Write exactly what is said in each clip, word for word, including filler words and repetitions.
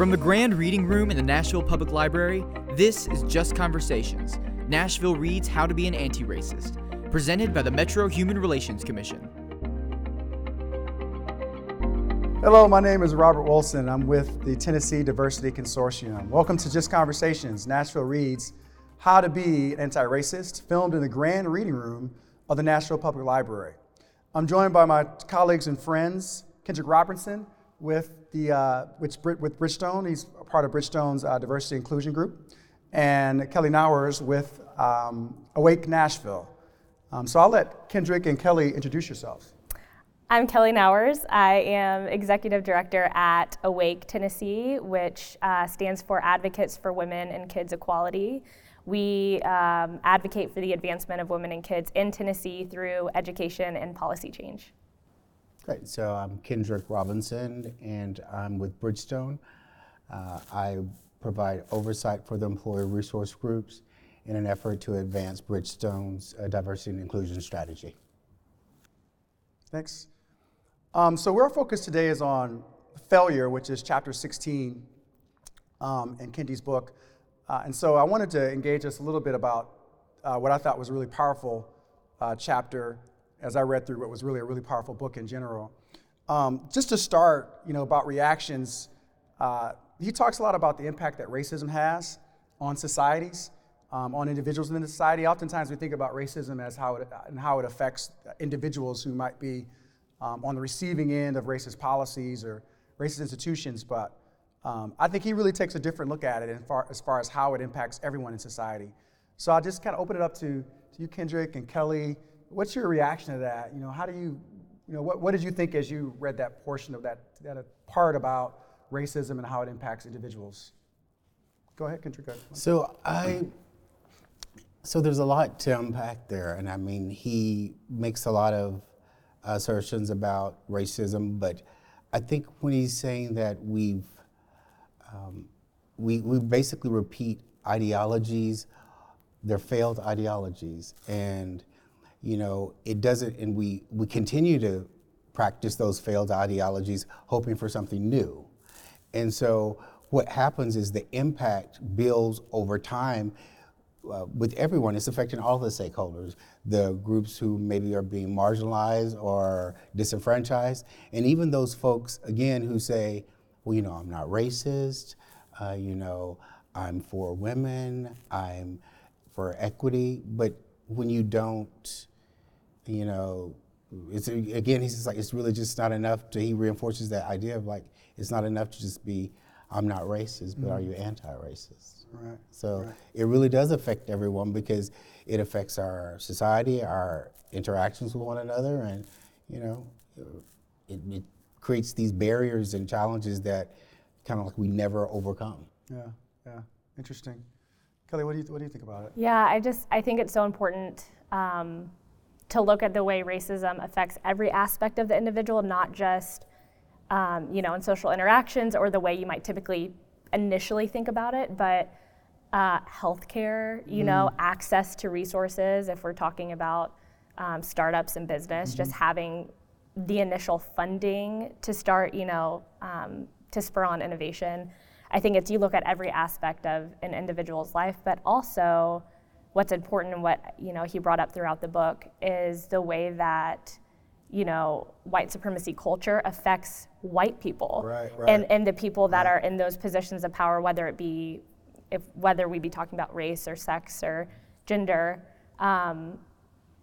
From the Grand Reading Room in the Nashville Public Library, this is Just Conversations, Nashville Reads How to be an Antiracist, presented by the Metro Human Relations Commission. Hello, my name is Robert Wilson. I'm with the Tennessee Diversity Consortium. Welcome to Just Conversations, Nashville Reads How to be an Antiracist, filmed in the Grand Reading Room of the Nashville Public Library. I'm joined by my colleagues and friends, Kendrick Robinson with the uh, which, with Bridgestone. He's a part of Bridgestone's uh, diversity inclusion group, and Kelli Nowers with um, Awake Nashville. Um, so I'll let Kendrick and Kelli introduce yourselves. I'm Kelli Nowers. I am executive director at Awake Tennessee, which uh, stands for Advocates for Women and Kids Equality. We um, advocate for the advancement of women and kids in Tennessee through education and policy change. Great. So I'm Kendrick Robinson, and I'm with Bridgestone. Uh, I provide oversight for the employer resource groups in an effort to advance Bridgestone's uh, diversity and inclusion strategy. Thanks. Um, so our focus today is on failure, which is chapter sixteen um, in Kendi's book. Uh, and so I wanted to engage us a little bit about uh, what I thought was a really powerful uh, chapter as I read through what was really a really powerful book in general. Um, just to start, you know, about reactions, uh, he talks a lot about the impact that racism has on societies, um, on individuals in the society. Oftentimes we think about racism as how it, and how it affects individuals who might be um, on the receiving end of racist policies or racist institutions, but Um, I think he really takes a different look at it as far, as far as how it impacts everyone in society. So I'll just kind of open it up to, to you, Kendrick and Kelli. What's your reaction to that? You know, how do you, you know, what, what did you think as you read that portion of that, that part about racism and how it impacts individuals? Go ahead, Kendrick. Go ahead. So I, so there's a lot to unpack there, and I mean, he makes a lot of assertions about racism, but I think when he's saying that we've Um, we, we basically repeat ideologies, they're failed ideologies, and you know, it doesn't, and we, we continue to practice those failed ideologies hoping for something new. And so what happens is the impact builds over time uh, with everyone. It's affecting all the stakeholders, the groups who maybe are being marginalized or disenfranchised, and even those folks, again, who say, well, you know, I'm not racist, uh, you know, I'm for women, I'm for equity, but when you don't, you know, it's, again, he's just like, it's really just not enough to, he reinforces that idea of like, it's not enough to just be, I'm not racist, but mm-hmm. Are you anti-racist? Right. So right. It really does affect everyone because it affects our society, our interactions with one another, and, you know, it, it creates these barriers and challenges that kind of like we never overcome. Yeah, yeah, interesting. Kelli, what do you th- what do you think about it? Yeah, I just I think it's so important um, to look at the way racism affects every aspect of the individual, not just um, you know, in social interactions or the way you might typically initially think about it, but uh, healthcare, you mm. know, access to resources. If we're talking about um, startups and business, mm-hmm. just having the initial funding to start, you know, um, to spur on innovation. I think it's you look at every aspect of an individual's life, but also what's important and what, you know, he brought up throughout the book is the way that, you know, white supremacy culture affects white people. Right, right. And, and the people that right. are in those positions of power, whether it be, if whether we be talking about race or sex or gender, um,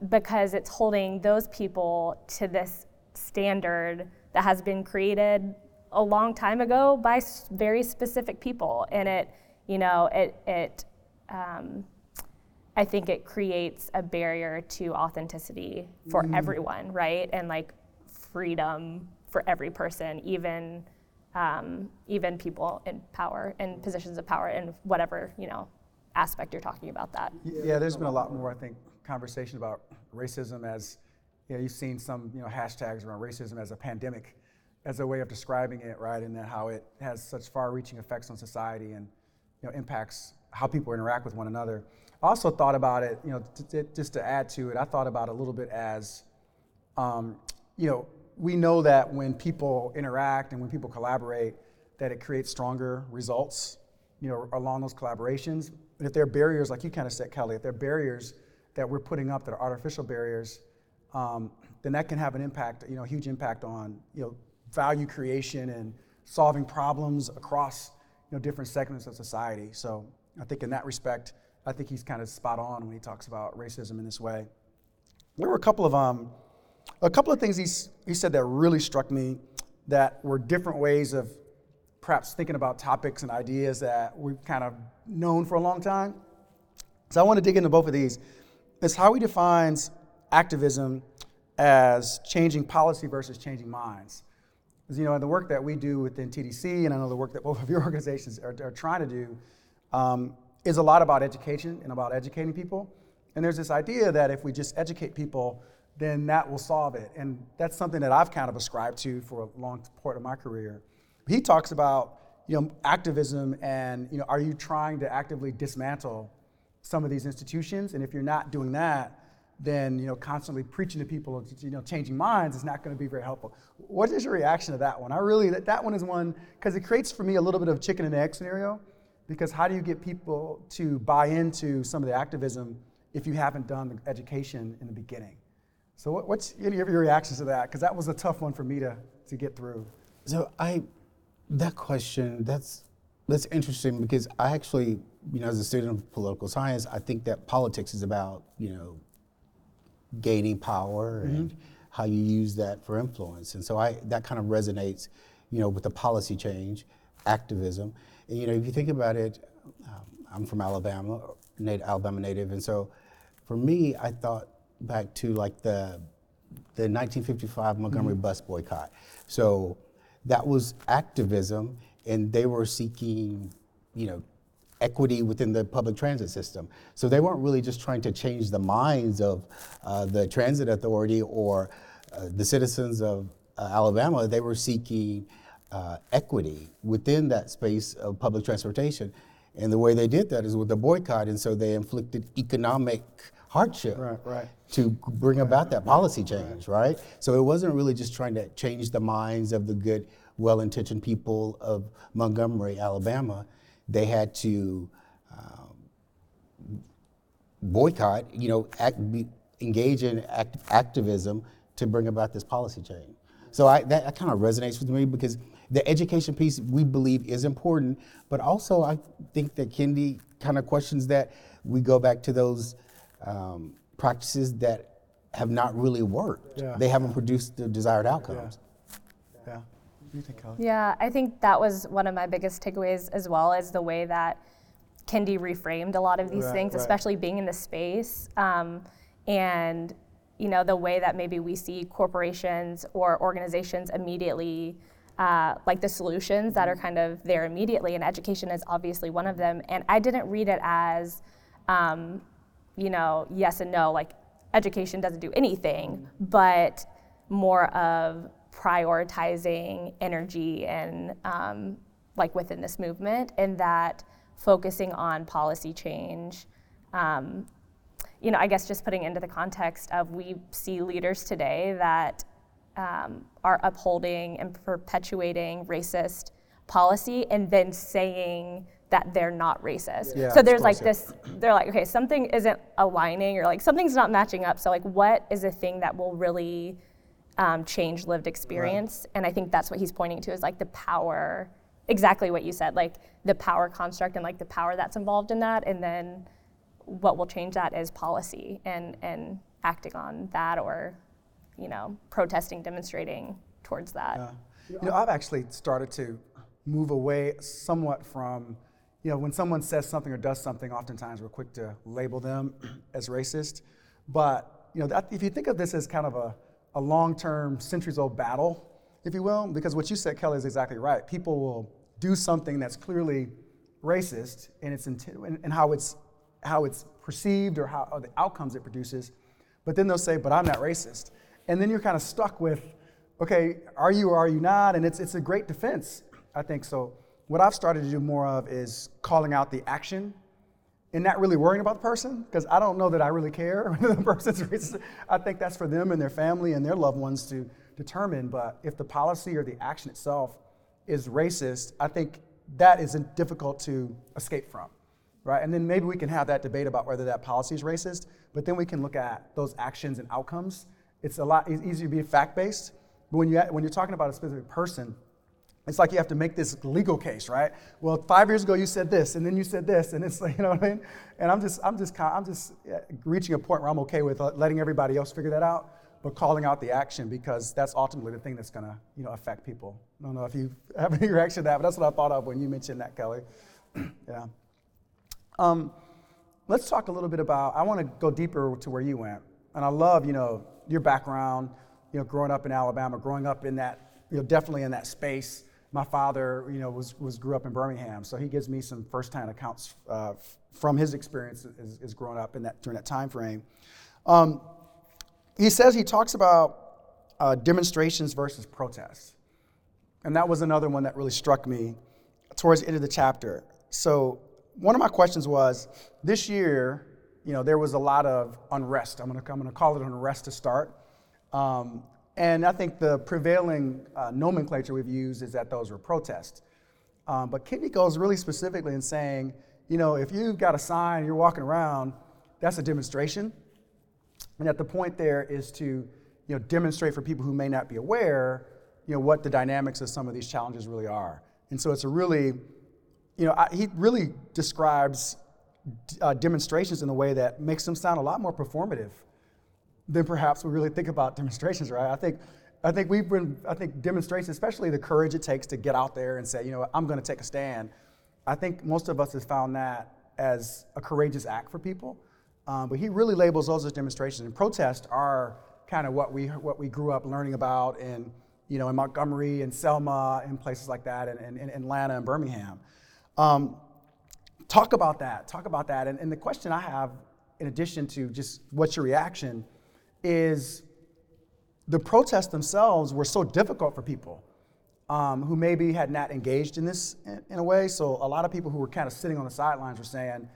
because it's holding those people to this standard that has been created a long time ago by s- very specific people, and it, you know, it, it, um, I think it creates a barrier to authenticity for mm. everyone, right? And like freedom for every person, even, um, even people in power, in positions of power, in whatever, you know, aspect you're talking about that. Yeah, there's been a lot more, I think, conversation about racism as. Yeah, you've seen some, you know, hashtags around racism as a pandemic, as a way of describing it, right? And that how it has such far-reaching effects on society and, you know, impacts how people interact with one another. I also thought about it, you know, t- t- just to add to it, I thought about it a little bit as, um, you know, we know that when people interact and when people collaborate, that it creates stronger results, you know, along those collaborations. And if there are barriers, like you kind of said, Kelli, if there are barriers that we're putting up that are artificial barriers, um, then that can have an impact, you know, a huge impact on, you know, value creation and solving problems across, you know, different segments of society. So I think in that respect, I think he's kind of spot on when he talks about racism in this way. There were a couple of um, a couple of things he he said that really struck me, that were different ways of perhaps thinking about topics and ideas that we've kind of known for a long time. So I want to dig into both of these. It's how he defines activism as changing policy versus changing minds. Because, you know, in the work that we do within T D C, and I know the work that both of your organizations are, are trying to do, um, is a lot about education and about educating people. And there's this idea that if we just educate people, then that will solve it. And that's something that I've kind of ascribed to for a long part of my career. He talks about, you know, activism and, you know, are you trying to actively dismantle some of these institutions? And if you're not doing that, then, you know, constantly preaching to people, you know, changing minds is not going to be very helpful. What is your reaction to that one? I really, that, that one is one, because it creates for me a little bit of chicken and egg scenario, because how do you get people to buy into some of the activism if you haven't done the education in the beginning? So what, what's any of your reactions to that? Because that was a tough one for me to, to get through. So I, that question, that's that's interesting, because I actually, you know, as a student of political science, I think that politics is about, you know, gaining power mm-hmm. and how you use that for influence. And so I, that kind of resonates, you know, with the policy change, activism. And, you know, if you think about it, um, I'm from Alabama, native, Alabama native. And so for me, I thought back to like the, the nineteen fifty-five Montgomery mm-hmm. bus boycott. So that was activism, and they were seeking, you know, equity within the public transit system. So they weren't really just trying to change the minds of uh, the transit authority or uh, the citizens of uh, Alabama. They were seeking uh, equity within that space of public transportation. And the way they did that is with the boycott, and so they inflicted economic hardship right, right. to bring right, about that policy change, right. right? So it wasn't really just trying to change the minds of the good, well-intentioned people of Montgomery, Alabama. They had to um, boycott, you know, act, be, engage in act, activism to bring about this policy change. So I, that, that kind of resonates with me, because the education piece we believe is important, but also I think that Kendi kind of questions that. We go back to those um, practices that have not really worked. Yeah. They haven't produced the desired outcomes. Yeah. yeah. Yeah, I think that was one of my biggest takeaways as well, as the way that Kendi reframed a lot of these right, things, right. especially being in the space, um, and you know the way that maybe we see corporations or organizations immediately, uh, like the solutions that are kind of there immediately, and education is obviously one of them. And I didn't read it as, um, you know, yes and no, like education doesn't do anything, but more of prioritizing energy and um, like within this movement, and that focusing on policy change. Um, you know, I guess just putting into the context of, we see leaders today that um, are upholding and perpetuating racist policy and then saying that they're not racist. Yeah, so there's like this, they're like, okay, something isn't aligning, or like something's not matching up. So like, what is a thing that will really Um, change lived experience, right. and I think that's what he's pointing to, is like the power, exactly what you said, like the power construct and like the power that's involved in that, and then what will change that is policy and and acting on that, or you know, protesting, demonstrating towards that. Yeah. You know, I've actually started to move away somewhat from, you know, when someone says something or does something, oftentimes we're quick to label them as racist, but you know, that, if you think of this as kind of a a long-term, centuries-old battle, if you will, because what you said, Kelli, is exactly right. People will do something that's clearly racist, and it's inti- and how it's how it's perceived, or how or the outcomes it produces, but then they'll say, "But I'm not racist," and then you're kind of stuck with, "Okay, are you or are you not?" And it's it's a great defense, I think. So what I've started to do more of is calling out the action, and not really worrying about the person, because I don't know that I really care whether the person's racist. I think that's for them and their family and their loved ones to determine, but if the policy or the action itself is racist, I think that is difficult to escape from, right? And then maybe we can have that debate about whether that policy is racist, but then we can look at those actions and outcomes. It's a lot it's easier to be fact-based, but when, you, when you're talking about a specific person, it's like you have to make this legal case, right? Well, five years ago you said this, and then you said this, and it's like, you know what I mean? And I'm just, I'm just, I'm just reaching a point where I'm okay with letting everybody else figure that out, but calling out the action, because that's ultimately the thing that's going to, you know, affect people. I don't know if you have any reaction to that, but that's what I thought of when you mentioned that, Kelly. Yeah. Um, let's talk a little bit about, I want to go deeper to where you went, and I love, you know, your background, you know, growing up in Alabama, growing up in that, you know, definitely in that space. My father, you know, was, was grew up in Birmingham, so he gives me some first-hand accounts uh, from his experience as, as growing up in that during that time frame. Um, He says he talks about uh, demonstrations versus protests. And that was another one that really struck me towards the end of the chapter. So one of my questions was, this year, you know, there was a lot of unrest. I'm gonna, I'm gonna call it an unrest to start. Um, and I think the prevailing uh, nomenclature we've used is that those were protests. Um, but Kendi goes really specifically in saying, you know, if you've got a sign, you're walking around, that's a demonstration. And at the point there is to, you know, demonstrate for people who may not be aware, you know, what the dynamics of some of these challenges really are. And so it's a really, you know, I, he really describes uh, demonstrations in a way that makes them sound a lot more performative than perhaps we really think about demonstrations, right? I think, I think we've been, I think demonstrations, especially the courage it takes to get out there and say, you know, I'm going to take a stand. I think most of us have found that as a courageous act for people. Um, but he really labels those as demonstrations, and protests are kind of what we what we grew up learning about in, you know, in Montgomery and Selma and places like that, and in Atlanta and Birmingham. Um, talk about that. Talk about that. And, and the question I have, in addition to just what's your reaction, is the protests themselves were so difficult for people um, who maybe had not engaged in this in, in a way. So a lot of people who were kind of sitting on the sidelines were saying,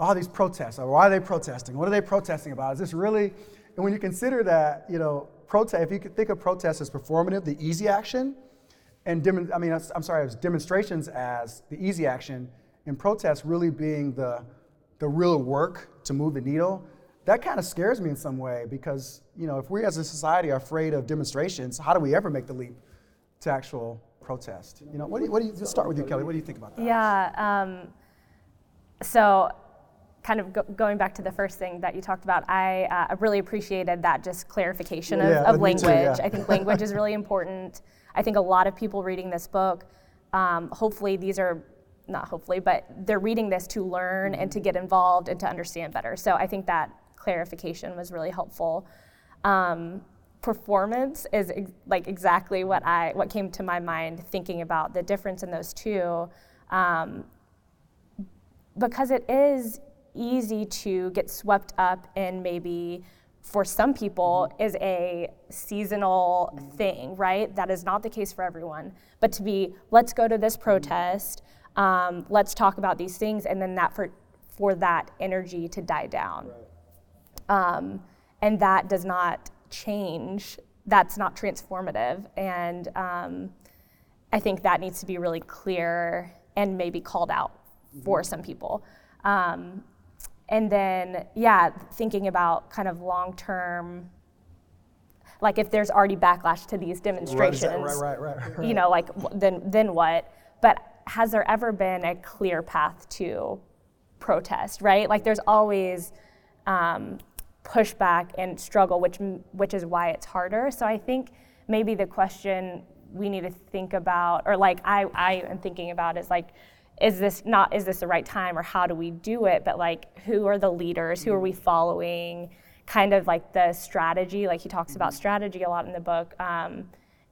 all these protests, why are they protesting? What are they protesting about? Is this really, and when you consider that, you know, protest, if you could think of protests as performative, the easy action, and, dem- I mean, I'm sorry, as demonstrations as the easy action, and protests really being the the real work to move the needle, that kind of scares me in some way, because, you know, if we as a society are afraid of demonstrations, how do we ever make the leap to actual protest? You know, what do you, what do you, let's start with you, Kelly, what do you think about that? Yeah, um, so, kind of go, going back to the first thing that you talked about, I uh, really appreciated that just clarification of, yeah, of language. Too, yeah. I think language is really important. I think a lot of people reading this book, um, hopefully these are, not hopefully, but they're reading this to learn mm-hmm. and to get involved and to understand better. So I think that clarification was really helpful. Um, performance is ex- like exactly what I what came to my mind thinking about the difference in those two, um, because it is easy to get swept up in, maybe for some people mm-hmm. is a seasonal mm-hmm. thing, right? That is not the case for everyone, but to be, let's go to this protest, um, let's talk about these things, and then that for for that energy to die down. Right. Um, and that does not change, that's not transformative. And um, I think that needs to be really clear and maybe called out mm-hmm. for some people. Um, And then, yeah, thinking about kind of long-term, like if there's already backlash to these demonstrations, right, right, right, right, right. you know, like then then what? But has there ever been a clear path to protest, right? Like there's always um, pushback and struggle, which which is why it's harder. So I think maybe the question we need to think about, or like I, I am thinking about is like, is this not, is this the right time, or how do we do it? But like, who are the leaders? Who are we following? Kind of like the strategy, like he talks mm-hmm. about strategy a lot in the book, um,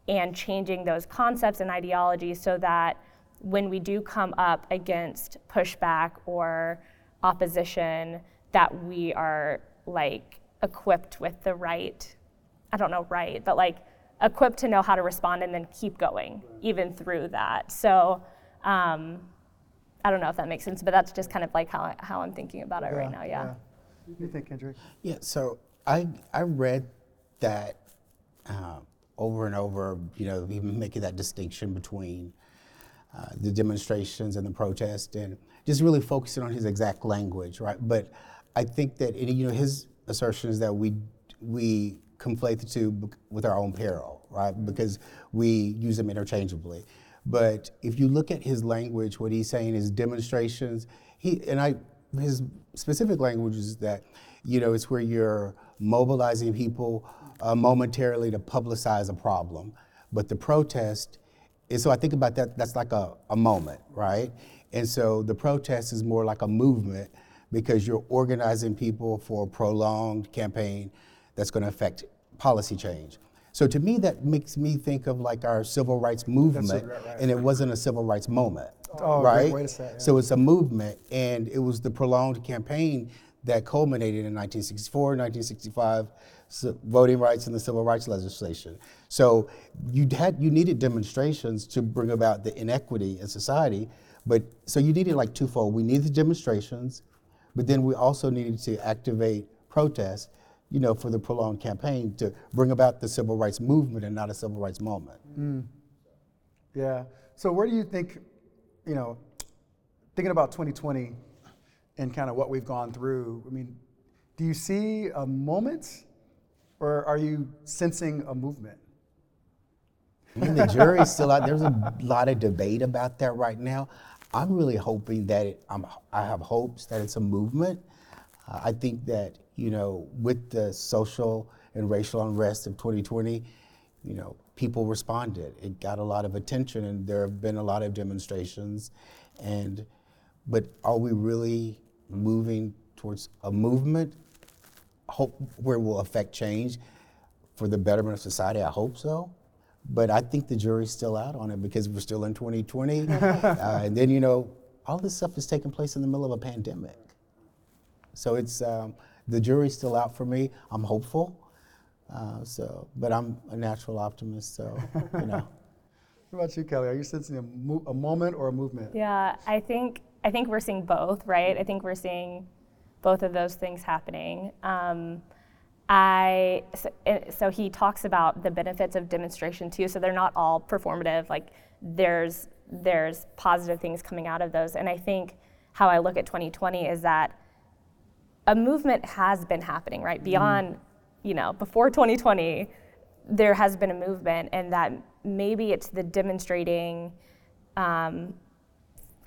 and changing those concepts and ideologies so that when we do come up against pushback or opposition, that we are like equipped with the right, I don't know, right, but like equipped to know how to respond and then keep going even through that. So, um, I don't know if that makes sense, but that's just kind of like how, I, how I'm thinking about it yeah, right now, yeah. yeah. What do you think, Kendrick? Yeah, so I I read that uh, over and over, you know, even making that distinction between uh, the demonstrations and the protests, and just really focusing on his exact language, right? But I think that, it, you know, his assertion is that we we conflate the two with our own peril, right? Because we use them interchangeably. But if you look at his language, what he's saying is demonstrations. He and I, his specific language is that, you know, it's where you're mobilizing people uh, momentarily to publicize a problem. But the protest, and so I think about that, that's like a, a moment, right? And so the protest is more like a movement because you're organizing people for a prolonged campaign that's gonna affect policy change. So to me, that makes me think of like our civil rights movement, right, right, and it wasn't a civil rights moment, oh, right? Wait a second, yeah. So it's a movement, and it was the prolonged campaign that culminated in nineteen sixty-four, nineteen sixty-five, so voting rights and the civil rights legislation. So you had you needed demonstrations to bring about the inequity in society, but so you needed like twofold. We needed demonstrations, but then we also needed to activate protests, you know, for the prolonged campaign to bring about the civil rights movement and not a civil rights moment. Mm. Yeah, so where do you think, you know, thinking about twenty twenty and kind of what we've gone through, I mean, do you see a moment or are you sensing a movement? I mean, the jury's still out. There's a lot of debate about that right now. I'm really hoping that it, I'm, I have hopes that it's a movement. Uh, I think that, you know, with the social and racial unrest of twenty twenty, you know, people responded. It got a lot of attention, and there have been a lot of demonstrations. And, but are we really moving towards a movement, hope where we'll affect change for the betterment of society? I hope so. But I think the jury's still out on it because we're still in twenty twenty. uh, and then, you know, all this stuff is taking place in the middle of a pandemic. So it's, um, the jury's still out for me. I'm hopeful, uh, so, but I'm a natural optimist, so, you know. What about you, Kelly? Are you sensing a, mo- a moment or a movement? Yeah, I think I think we're seeing both, right? I think we're seeing both of those things happening. Um, I so, so he talks about the benefits of demonstration too. So they're not all performative. Like there's there's positive things coming out of those, and I think how I look at twenty twenty is that a movement has been happening, right? Beyond, you know, before twenty twenty, there has been a movement, and that maybe it's the demonstrating, um,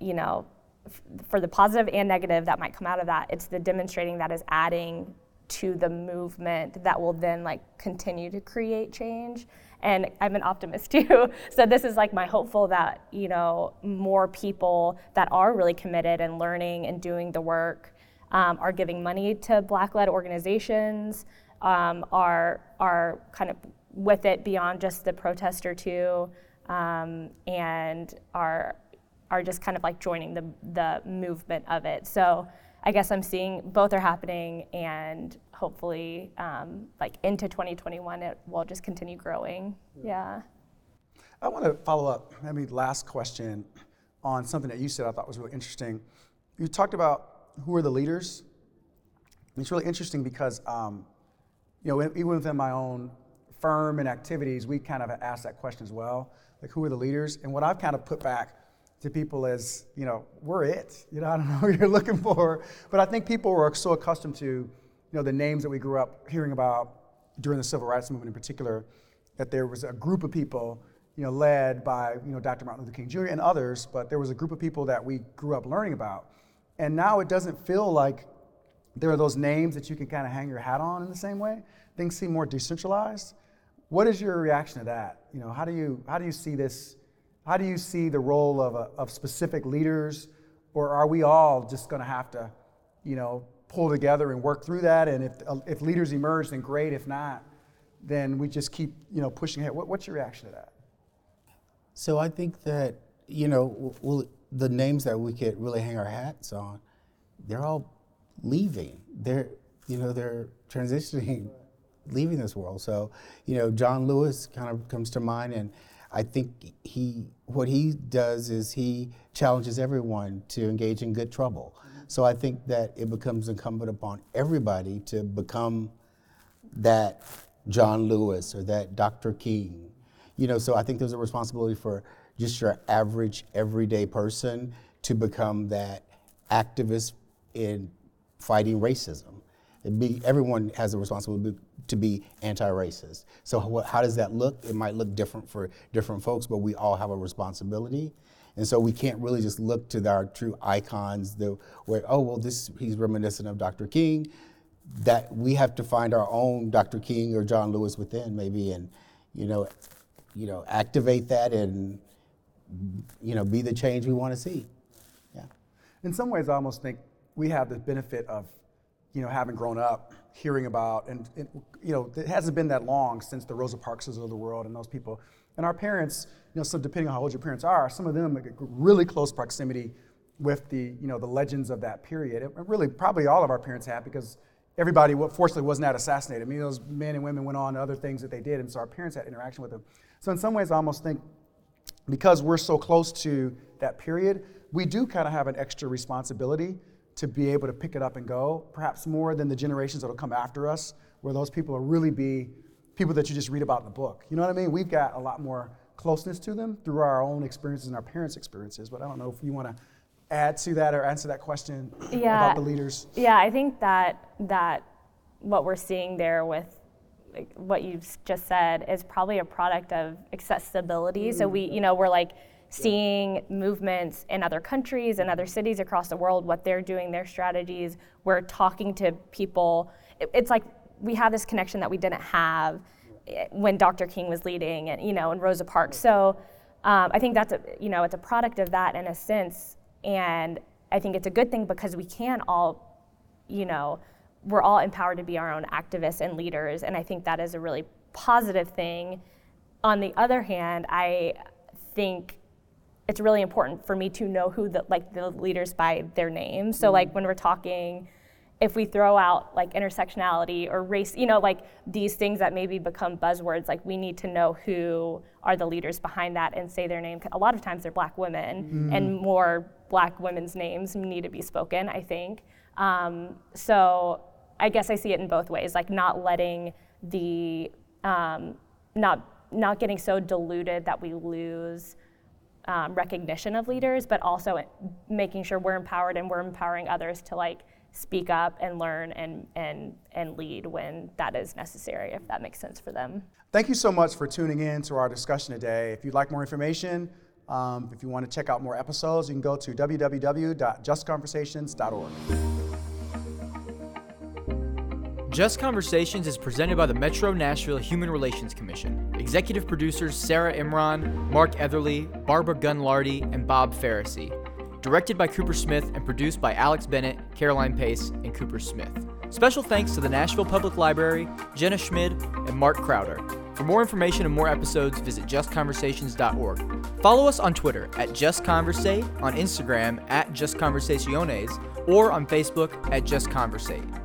you know, f- for the positive and negative that might come out of that, it's the demonstrating that is adding to the movement that will then like continue to create change. And I'm an optimist too, so this is like my hopeful that, you know, more people that are really committed and learning and doing the work, Um, are giving money to Black-led organizations, um, are are kind of with it beyond just the protest or two, um, and are are just kind of like joining the the movement of it. So I guess I'm seeing both are happening, and hopefully, um, like into twenty twenty-one, it will just continue growing. Yeah. yeah. I want to follow up. Maybe last question on something that you said I thought was really interesting. You talked about who are the leaders? It's really interesting because, um, you know, even within my own firm and activities, we kind of asked that question as well. Like, who are the leaders? And what I've kind of put back to people is, you know, we're it. You know, I don't know what you're looking for. But I think people are so accustomed to, you know, the names that we grew up hearing about during the Civil Rights Movement in particular, that there was a group of people, you know, led by, you know, Doctor Martin Luther King Junior and others, but there was a group of people that we grew up learning about. And now it doesn't feel like there are those names that you can kind of hang your hat on in the same way. Things seem more decentralized. What is your reaction to that? You know, how do you how do you see this? How do you see the role of a, of specific leaders, or are we all just going to have to, you know, pull together and work through that? And if if leaders emerge, then great. If not, then we just keep, you know, pushing ahead. What, what's your reaction to that? So I think that, you know, we'll. The names that we could really hang our hats on, they're all leaving. They're, you know, they're transitioning, leaving this world. So, you know, John Lewis kind of comes to mind, and I think he, what he does is he challenges everyone to engage in good trouble. So I think that it becomes incumbent upon everybody to become that John Lewis or that Doctor King. You know, so I think there's a responsibility for just your average everyday person to become that activist in fighting racism. It'd be, everyone has a responsibility to be anti-racist. So wh- how does that look? It might look different for different folks, but we all have a responsibility. And so we can't really just look to our true icons that where, oh, well, this he's reminiscent of Doctor King. That we have to find our own Doctor King or John Lewis within, maybe, and you know, you know, activate that and you know, be the change we want to see. Yeah. In some ways, I almost think we have the benefit of, you know, having grown up, hearing about, and, and you know, it hasn't been that long since the Rosa Parkses of the world and those people. And our parents, you know, so depending on how old your parents are, some of them like really close proximity with the, you know, the legends of that period. It, it really, probably all of our parents had, because everybody, fortunately, was not assassinated. I mean, those men and women went on to other things that they did, and so our parents had interaction with them. So in some ways, I almost think because we're so close to that period, we do kind of have an extra responsibility to be able to pick it up and go, perhaps more than the generations that'll come after us, where those people will really be people that you just read about in the book. You know what I mean? We've got a lot more closeness to them through our own experiences and our parents' experiences, but I don't know if you want to add to that or answer that question yeah. about the leaders. Yeah, I think that that what we're seeing there with like, what you've just said is probably a product of accessibility. Mm. So we, you know, we're like seeing yeah. movements in other countries and other cities across the world, what they're doing, their strategies. We're talking to people. It, it's like we have this connection that we didn't have yeah. when Doctor King was leading, and you know, and Rosa Parks. So um, I think that's a, you know, it's a product of that in a sense. And I think it's a good thing because we can all, you know, we're all empowered to be our own activists and leaders. And I think that is a really positive thing. On the other hand, I think it's really important for me to know who the, like the leaders by their name. So like when we're talking, if we throw out like intersectionality or race, you know, like these things that maybe become buzzwords, like we need to know who are the leaders behind that and say their name. A lot of times they're black women mm-hmm. and more black women's names need to be spoken, I think. Um, so I guess I see it in both ways, like not letting the, um, not not getting so diluted that we lose um, recognition of leaders, but also making sure we're empowered and we're empowering others to like, speak up and learn and and and lead when that is necessary, if that makes sense for them. Thank you so much for tuning in to our discussion today. If you'd like more information, um, if you want to check out more episodes, you can go to w w w dot just conversations dot org. Just Conversations is presented by the Metro Nashville Human Relations Commission. Executive producers Sarah Imran, Mark Etherly, Barbara Gunlardi, and Bob Ferrisey. Directed by Cooper Smith and produced by Alex Bennett, Caroline Pace, and Cooper Smith. Special thanks to the Nashville Public Library, Jenna Schmid, and Mark Crowder. For more information and more episodes, visit just conversations dot org. Follow us on Twitter at JustConversate, on Instagram at JustConversaciones, or on Facebook at JustConversate.